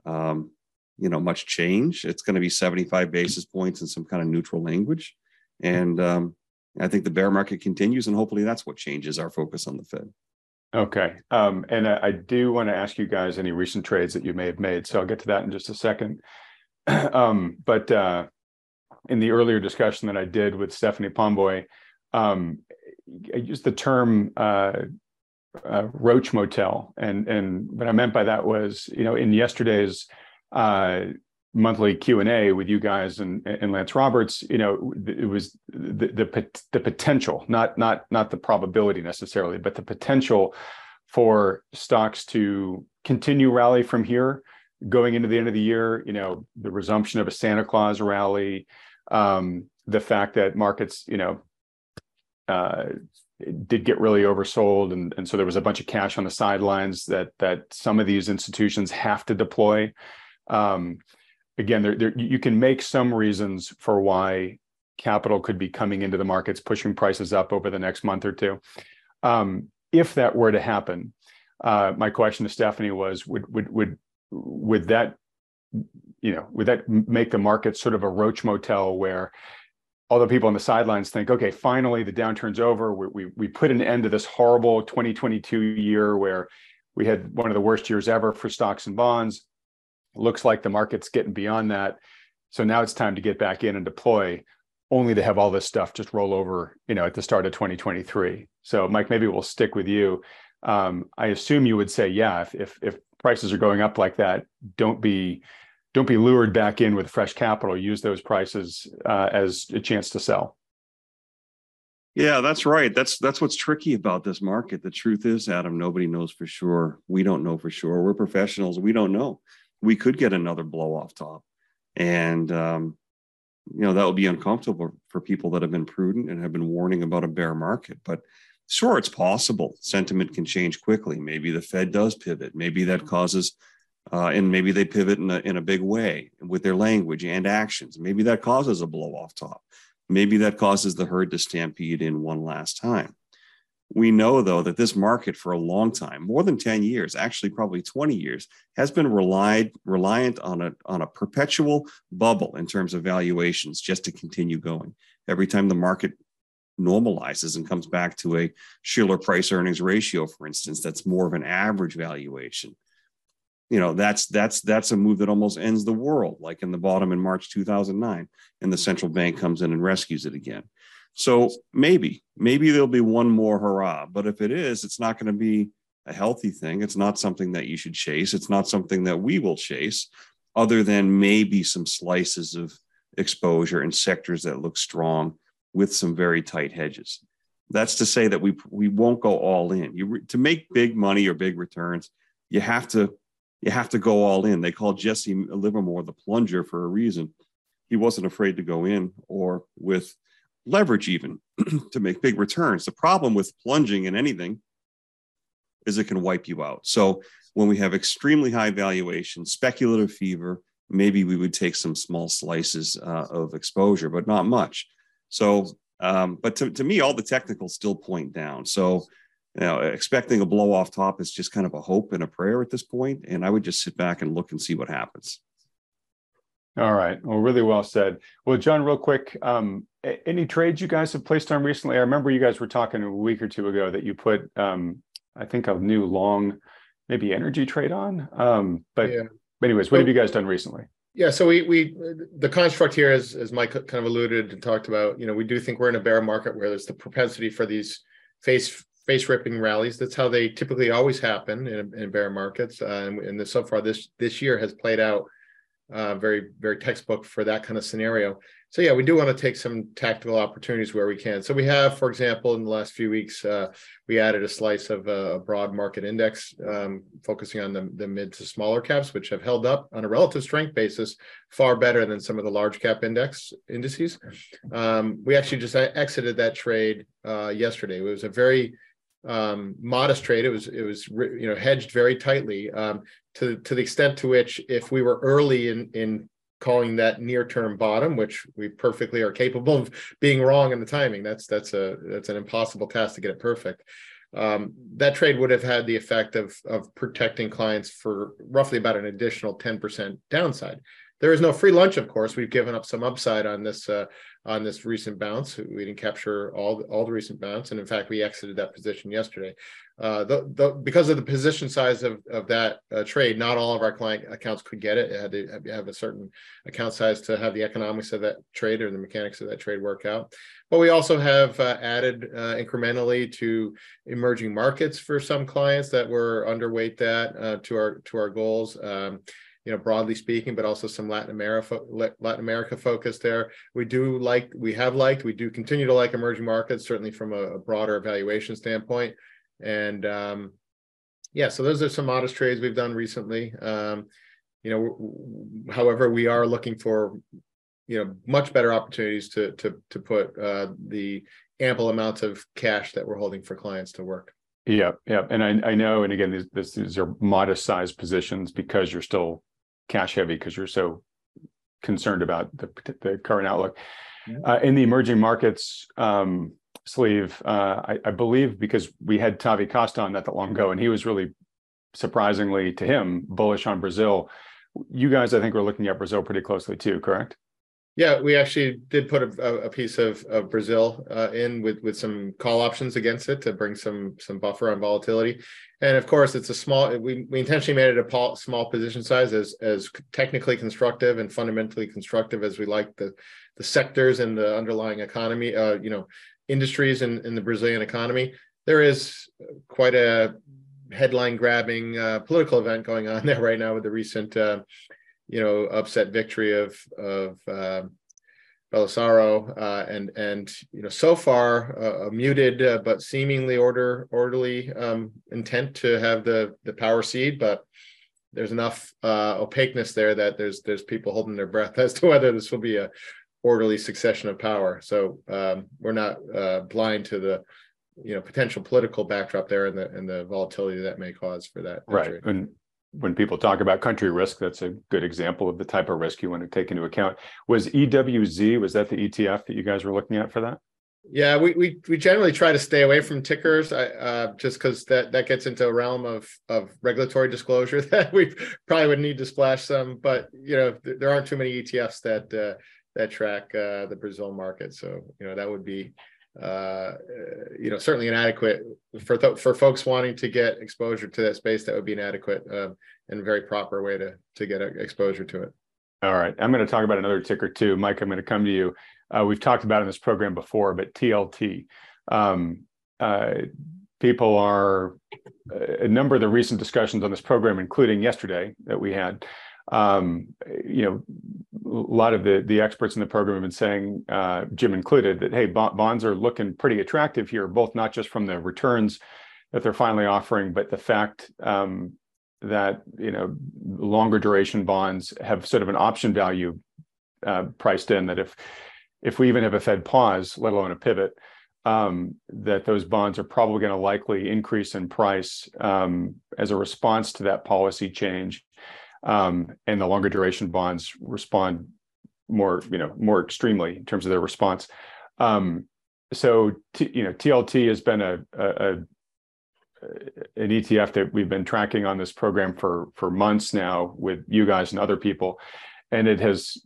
much change. It's going to be 75 basis points and some kind of neutral language. And I think the bear market continues, and hopefully that's what changes our focus on the Fed. Okay. And I do want to ask you guys any recent trades that you may have made. So I'll get to that in just a second. But in the earlier discussion that I did with Stephanie Pomboy, I used the term roach motel. And what I meant by that was, you know, in yesterday's monthly Q&A with you guys and Lance Roberts, you know, it was the potential, not the probability necessarily, but the potential for stocks to continue rally from here going into the end of the year, you know, the resumption of a Santa Claus rally, the fact that markets, you know, did get really oversold. And so there was a bunch of cash on the sidelines that some of these institutions have to deploy. Again, you can make some reasons for why capital could be coming into the markets, pushing prices up over the next month or two. If that were to happen, my question to Stephanie was, would that, you know, would that make the market sort of a roach motel where all the people on the sidelines think, okay, finally the downturn's over. We put an end to this horrible 2022 year where we had one of the worst years ever for stocks and bonds. Looks like the market's getting beyond that. So now it's time to get back in and deploy, only to have all this stuff just roll over, you know, at the start of 2023. So Mike, maybe we'll stick with you. I assume you would say, yeah, if prices are going up like that, don't be lured back in with fresh capital. Use those prices as a chance to sell. Yeah, that's right. That's what's tricky about this market. The truth is, Adam, nobody knows for sure. We don't know for sure. We're professionals. We don't know. We could get another blow off top. And, you know, that would be uncomfortable for people that have been prudent and have been warning about a bear market. But sure, it's possible. Sentiment can change quickly. Maybe the Fed does pivot. Maybe that causes... and maybe they pivot in a big way with their language and actions. Maybe that causes a blow off top. Maybe that causes the herd to stampede in one last time. We know, though, that this market for a long time, more than 10 years, actually probably 20 years, has been reliant on a perpetual bubble in terms of valuations just to continue going. Every time the market normalizes and comes back to a Shiller price earnings ratio, for instance, that's more of an average valuation. you know, that's a move that almost ends the world, like in the bottom in March 2009, and the central bank comes in and rescues it again. So maybe there'll be one more hurrah, but if it is, it's not going to be a healthy thing. It's not something that you should chase. It's not something that we will chase, other than maybe some slices of exposure in sectors that look strong with some very tight hedges. That's to say that we won't go all in. To make big money or big returns, you have to go all in. They call Jesse Livermore the plunger for a reason. He wasn't afraid to go in or with leverage even to make big returns. The problem with plunging in anything is it can wipe you out. So when we have extremely high valuation, speculative fever, maybe we would take some small slices of exposure, but not much. So, but to me, all the technicals still point down. So, you know, expecting a blow off top is just kind of a hope and a prayer at this point. And I would just sit back and look and see what happens. All right. Well, really well said. Well, John, real quick, any trades you guys have placed on recently? I remember you guys were talking a week or two ago that you put, I think, a new long, maybe energy trade on. But anyways, what have you guys done recently? Yeah, so we the construct here, as Mike kind of alluded and talked about, you know, we do think we're in a bear market where there's the propensity for these face-ripping rallies. That's how they typically always happen in bear markets, and so far this year has played out very, very textbook for that kind of scenario. So yeah, we do want to take some tactical opportunities where we can. So we have, for example, in the last few weeks, we added a slice of a broad market index, focusing on the mid to smaller caps, which have held up on a relative strength basis far better than some of the large cap indices. We actually just exited that trade yesterday. It was a very modest trade. It was you know, hedged very tightly to the extent to which, if we were early in calling that near-term bottom, which we perfectly are capable of being wrong in the timing. That's an impossible task to get it perfect. That trade would have had the effect of protecting clients for roughly about an additional 10% downside. There is no free lunch, of course. We've given up some upside on this recent bounce. We didn't capture all the recent bounce, and in fact, we exited that position yesterday. Because of the position size of that trade, not all of our client accounts could get it. It had to have a certain account size to have the economics of that trade or the mechanics of that trade work out. But we also have added incrementally to emerging markets for some clients that were underweight that to our goals. You know, broadly speaking, but also some Latin America focus there. We do continue to like emerging markets, certainly from a broader evaluation standpoint. And yeah, so those are some modest trades we've done recently. You know, however, we are looking for, you know, much better opportunities to put the ample amounts of cash that we're holding for clients to work. Yeah. And I know, and again, these are modest sized positions because you're still cash heavy because you're so concerned about the current outlook. In the emerging markets sleeve, I believe, because we had Tavi Costa on not that long ago, and he was really, surprisingly to him, bullish on Brazil. You guys, I think, were looking at Brazil pretty closely too, correct? Yeah, we actually did put a piece of Brazil in with some call options against it to bring some buffer on volatility. And of course, it's a small, we intentionally made it a small position size, as technically constructive and fundamentally constructive as we like the sectors and the underlying economy, you know, industries in the Brazilian economy. There is quite a headline-grabbing political event going on there right now with the recent you know, upset victory of Bolsonaro, and you know, so far a muted but seemingly orderly intent to have the power cede, but there's enough opaqueness there that there's people holding their breath as to whether this will be a orderly succession of power. So we're not blind to the, you know, potential political backdrop there and the volatility that may cause for that. Right. When people talk about country risk, that's a good example of the type of risk you want to take into account. Was EWZ, was that the ETF that you guys were looking at for that? Yeah, we generally try to stay away from tickers, just because that gets into a realm of regulatory disclosure that we probably would need to splash some. But you know, there aren't too many ETFs that track the Brazil market, so you know that would be certainly inadequate for folks wanting to get exposure to that space. That would be an adequate and a very proper way to get exposure to it. All right. I'm going to talk about another ticker too. Mike, I'm going to come to you. We've talked about in this program before, but TLT. People are, a number of the recent discussions on this program, including yesterday that we had, a lot of the experts in the program have been saying, Jim included, that, hey, bonds are looking pretty attractive here, both not just from the returns that they're finally offering, but the fact that, longer duration bonds have sort of an option value priced in, that if we even have a Fed pause, let alone a pivot, that those bonds are probably going to likely increase in price as a response to that policy change. And the longer duration bonds respond more extremely in terms of their response. So TLT has been an ETF that we've been tracking on this program for months now with you guys and other people, and it has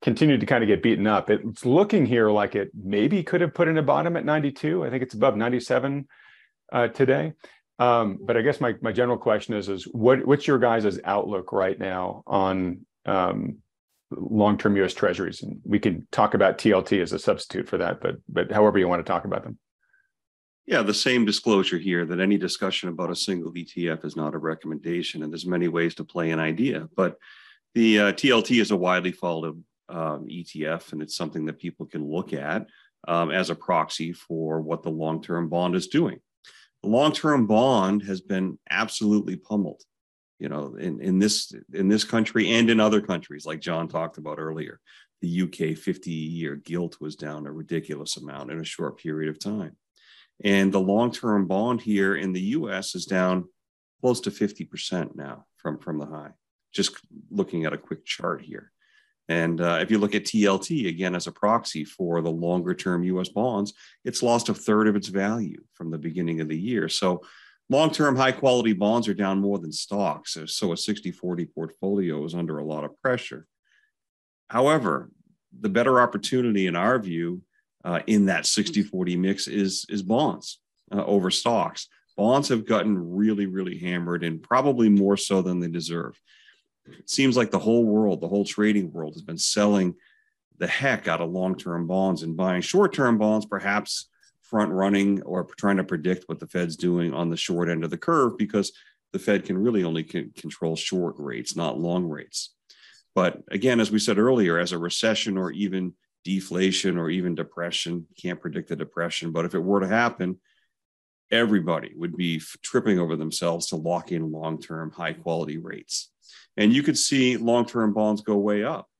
continued to kind of get beaten up. It's looking here like it maybe could have put in a bottom at 92. I think it's above 97 today. But I guess my general question is what's your guys' outlook right now on long-term U.S. Treasuries? And we can talk about TLT as a substitute for that, but however you want to talk about them. Yeah, the same disclosure here that any discussion about a single ETF is not a recommendation, and there's many ways to play an idea. But the TLT is a widely followed ETF, and it's something that people can look at as a proxy for what the long-term bond is doing. The long-term bond has been absolutely pummeled, in this country and in other countries, like John talked about earlier. The UK 50-year gilt was down a ridiculous amount in a short period of time. And the long-term bond here in the US is down close to 50% now from the high, just looking at a quick chart here. And if you look at TLT, again, as a proxy for the longer-term U.S. bonds, it's lost a third of its value from the beginning of the year. So long-term high-quality bonds are down more than stocks. So a 60-40 portfolio is under a lot of pressure. However, the better opportunity, in our view, in that 60-40 mix is bonds over stocks. Bonds have gotten really, really hammered, and probably more so than they deserve. It seems like the whole trading world has been selling the heck out of long-term bonds and buying short-term bonds, perhaps front-running or trying to predict what the Fed's doing on the short end of the curve, because the Fed can really only control short rates, not long rates. But again, as we said earlier, as a recession or even deflation or even depression, can't predict the depression, but if it were to happen, everybody would be tripping over themselves to lock in long-term high-quality rates. And you could see long-term bonds go way up.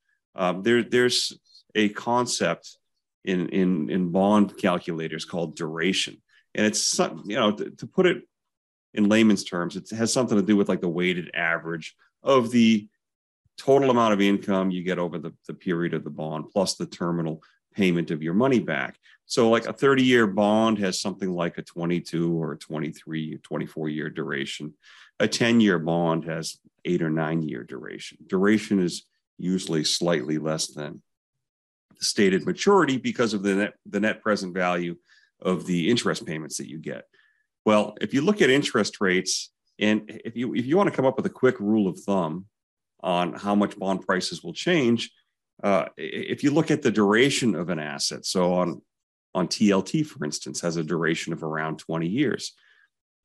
There's a concept in bond calculators called duration. And it's, to put it in layman's terms, it has something to do with like the weighted average of the total amount of income you get over the period of the bond, plus the terminal payment of your money back. So like a 30-year bond has something like a 22 or 23, 24-year duration. A 10-year bond has 8 or 9 year duration. Duration is usually slightly less than the stated maturity because of the net present value of the interest payments that you get. Well, if you look at interest rates, and if you want to come up with a quick rule of thumb on how much bond prices will change, if you look at the duration of an asset, so on TLT, for instance, has a duration of around 20 years.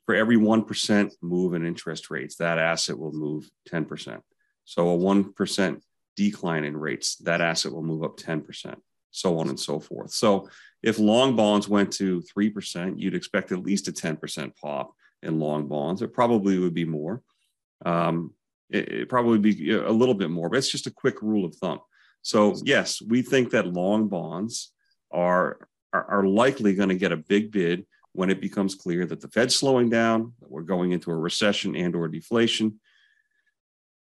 For every 1% move in interest rates, that asset will move 10%. So a 1% decline in rates, that asset will move up 10%, so on and so forth. So if long bonds went to 3%, you'd expect at least a 10% pop in long bonds. It probably would be more. It probably be a little bit more, but it's just a quick rule of thumb. So yes, we think that long bonds are likely going to get a big bid when it becomes clear that the Fed's slowing down, that we're going into a recession and or deflation,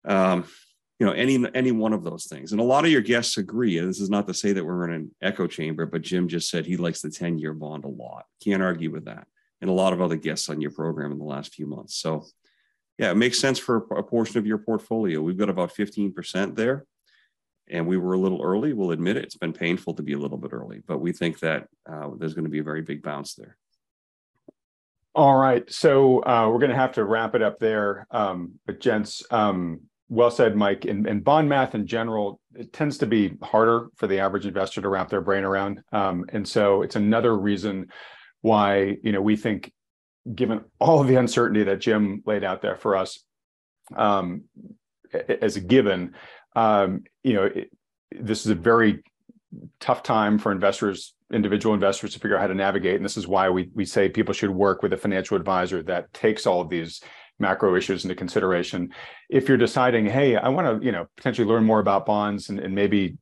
any one of those things. And a lot of your guests agree. And this is not to say that we're in an echo chamber, but Jim just said he likes the 10-year bond a lot. Can't argue with that. And a lot of other guests on your program in the last few months. So yeah, it makes sense for a portion of your portfolio. We've got about 15% there. And we were a little early. We'll admit it. It's been painful to be a little bit early, but we think that there's going to be a very big bounce there. All right. So we're going to have to wrap it up there. But gents, well said, Mike. And bond math in general, it tends to be harder for the average investor to wrap their brain around. And so it's another reason why, you know, we think, given all of the uncertainty that Jim laid out there for us as a given, you know, this is a very tough time for investors, individual investors, to figure out how to navigate. And this is why we say people should work with a financial advisor that takes all of these macro issues into consideration. If you're deciding, hey, I want to, you know, potentially learn more about bonds and maybe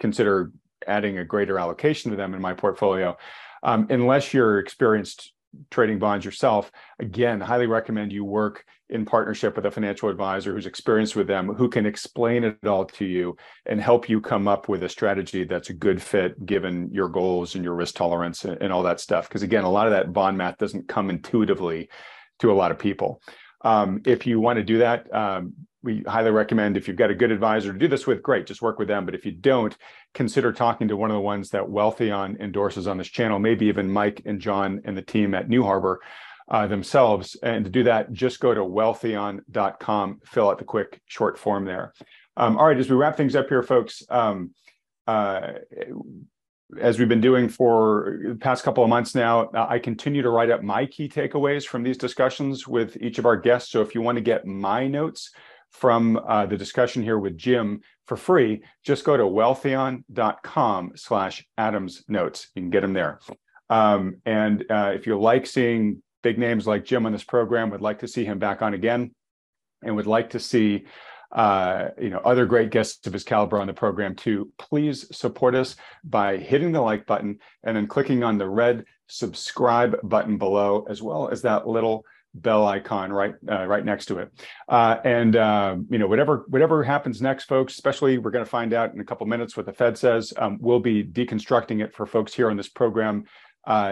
consider adding a greater allocation to them in my portfolio, unless you're experienced trading bonds yourself, again, highly recommend you work in partnership with a financial advisor who's experienced with them, who can explain it all to you and help you come up with a strategy that's a good fit given your goals and your risk tolerance and all that stuff. Because again, a lot of that bond math doesn't come intuitively to a lot of people. If you want to do that, we highly recommend, if you've got a good advisor to do this with, great, just work with them. But if you don't, consider talking to one of the ones that Wealthion endorses on this channel, maybe even Mike and John and the team at New Harbor themselves. And to do that, just go to wealthion.com, fill out the quick short form there. All right, as we wrap things up here, folks, as we've been doing for the past couple of months now, I continue to write up my key takeaways from these discussions with each of our guests. So if you want to get my notes from the discussion here with Jim for free, just go to wealthion.com/Adam's notes. You can get them there. If you like seeing big names like Jim on this program, would like to see him back on again, and would like to see you know, other great guests of his caliber on the program too, please support us by hitting the like button and then clicking on the red subscribe button below, as well as that little bell icon right next to it. You know, whatever happens next, folks, especially we're going to find out in a couple minutes what the Fed says. We'll be deconstructing it for folks here on this program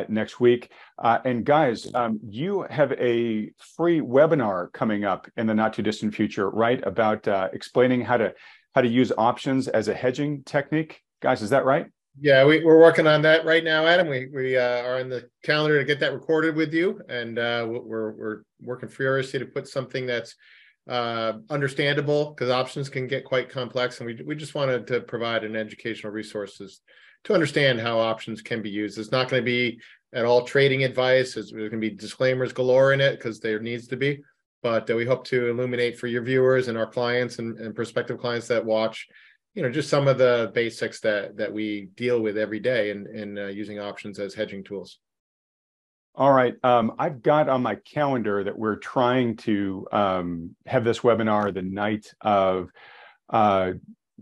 next week. And guys, you have a free webinar coming up in the not too distant future, right? About explaining how to use options as a hedging technique. Guys, is that right? Yeah, we're working on that right now, Adam. We are on the calendar to get that recorded with you, and we're working furiously to put something that's understandable, because options can get quite complex, and we just wanted to provide an educational resources to understand how options can be used. It's not going to be at all trading advice. There's going to be disclaimers galore in it, because there needs to be, but we hope to illuminate for your viewers and our clients and prospective clients that watch, you know, just some of the basics that we deal with every day in using options as hedging tools. All right. I've got on my calendar that we're trying to have this webinar the night of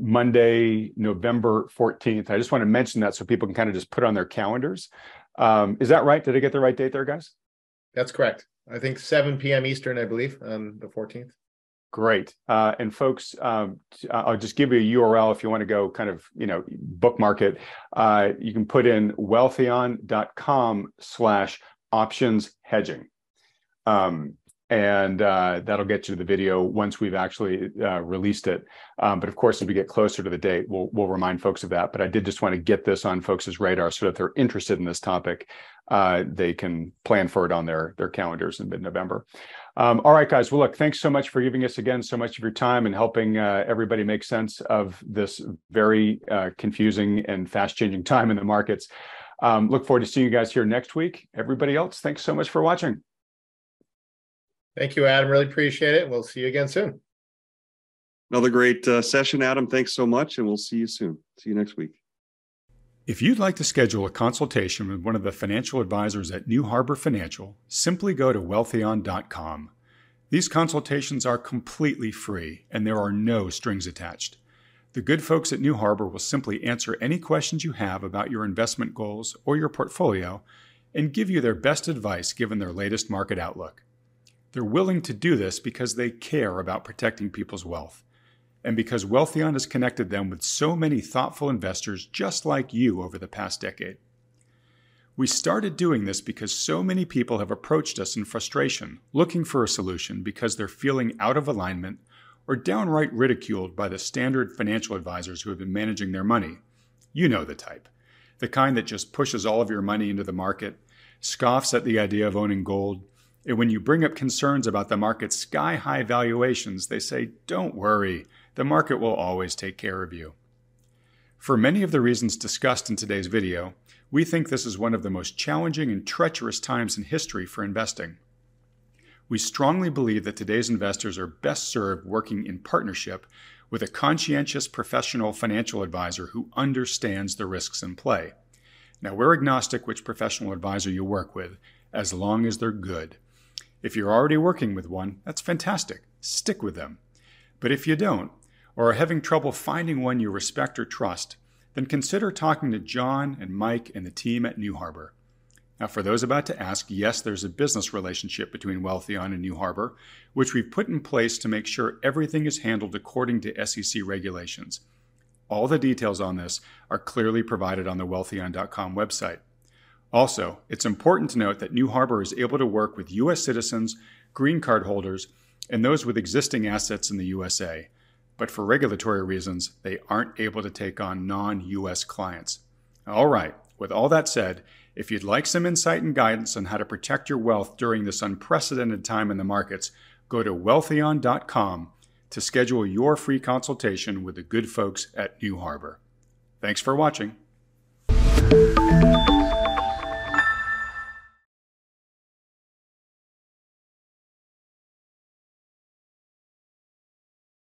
Monday, November 14th. I just want to mention that so people can kind of just put on their calendars. Is that right? Did I get the right date there, guys? That's correct. I think 7 p.m. Eastern, I believe, on the 14th. Great. And folks, I'll just give you a URL if you want to go kind of, you know, bookmark it. You can put in wealthion.com/options hedging. That'll get you to the video once we've actually released it. But of course, as we get closer to the date, we'll remind folks of that. But I did just want to get this on folks' radar so that if they're interested in this topic, they can plan for it on their calendars in mid-November. All right, guys. Well, look, thanks so much for giving us again so much of your time and helping everybody make sense of this very confusing and fast-changing time in the markets. Look forward to seeing you guys here next week. Everybody else, thanks so much for watching. Thank you, Adam. Really appreciate it. We'll see you again soon. Another great session, Adam. Thanks so much, and we'll see you soon. See you next week. If you'd like to schedule a consultation with one of the financial advisors at New Harbor Financial, simply go to wealthion.com. These consultations are completely free, and there are no strings attached. The good folks at New Harbor will simply answer any questions you have about your investment goals or your portfolio and give you their best advice given their latest market outlook. They're willing to do this because they care about protecting people's wealth, and because Wealthion has connected them with so many thoughtful investors just like you over the past decade. We started doing this because so many people have approached us in frustration, looking for a solution because they're feeling out of alignment or downright ridiculed by the standard financial advisors who have been managing their money. You know the type. The kind that just pushes all of your money into the market, scoffs at the idea of owning gold, and when you bring up concerns about the market's sky-high valuations, they say, don't worry, the market will always take care of you. For many of the reasons discussed in today's video, we think this is one of the most challenging and treacherous times in history for investing. We strongly believe that today's investors are best served working in partnership with a conscientious professional financial advisor who understands the risks in play. Now, we're agnostic which professional advisor you work with, as long as they're good. If you're already working with one, that's fantastic. Stick with them. But if you don't, or are having trouble finding one you respect or trust, then consider talking to John and Mike and the team at New Harbor. Now, for those about to ask, yes, there's a business relationship between Wealthion and New Harbor, which we've put in place to make sure everything is handled according to SEC regulations. All the details on this are clearly provided on the Wealthion.com website. Also, it's important to note that New Harbor is able to work with U.S. citizens, green card holders, and those with existing assets in the USA. But for regulatory reasons, they aren't able to take on non-U.S. clients. All right, with all that said, if you'd like some insight and guidance on how to protect your wealth during this unprecedented time in the markets, go to Wealthion.com to schedule your free consultation with the good folks at New Harbor. Thanks for watching.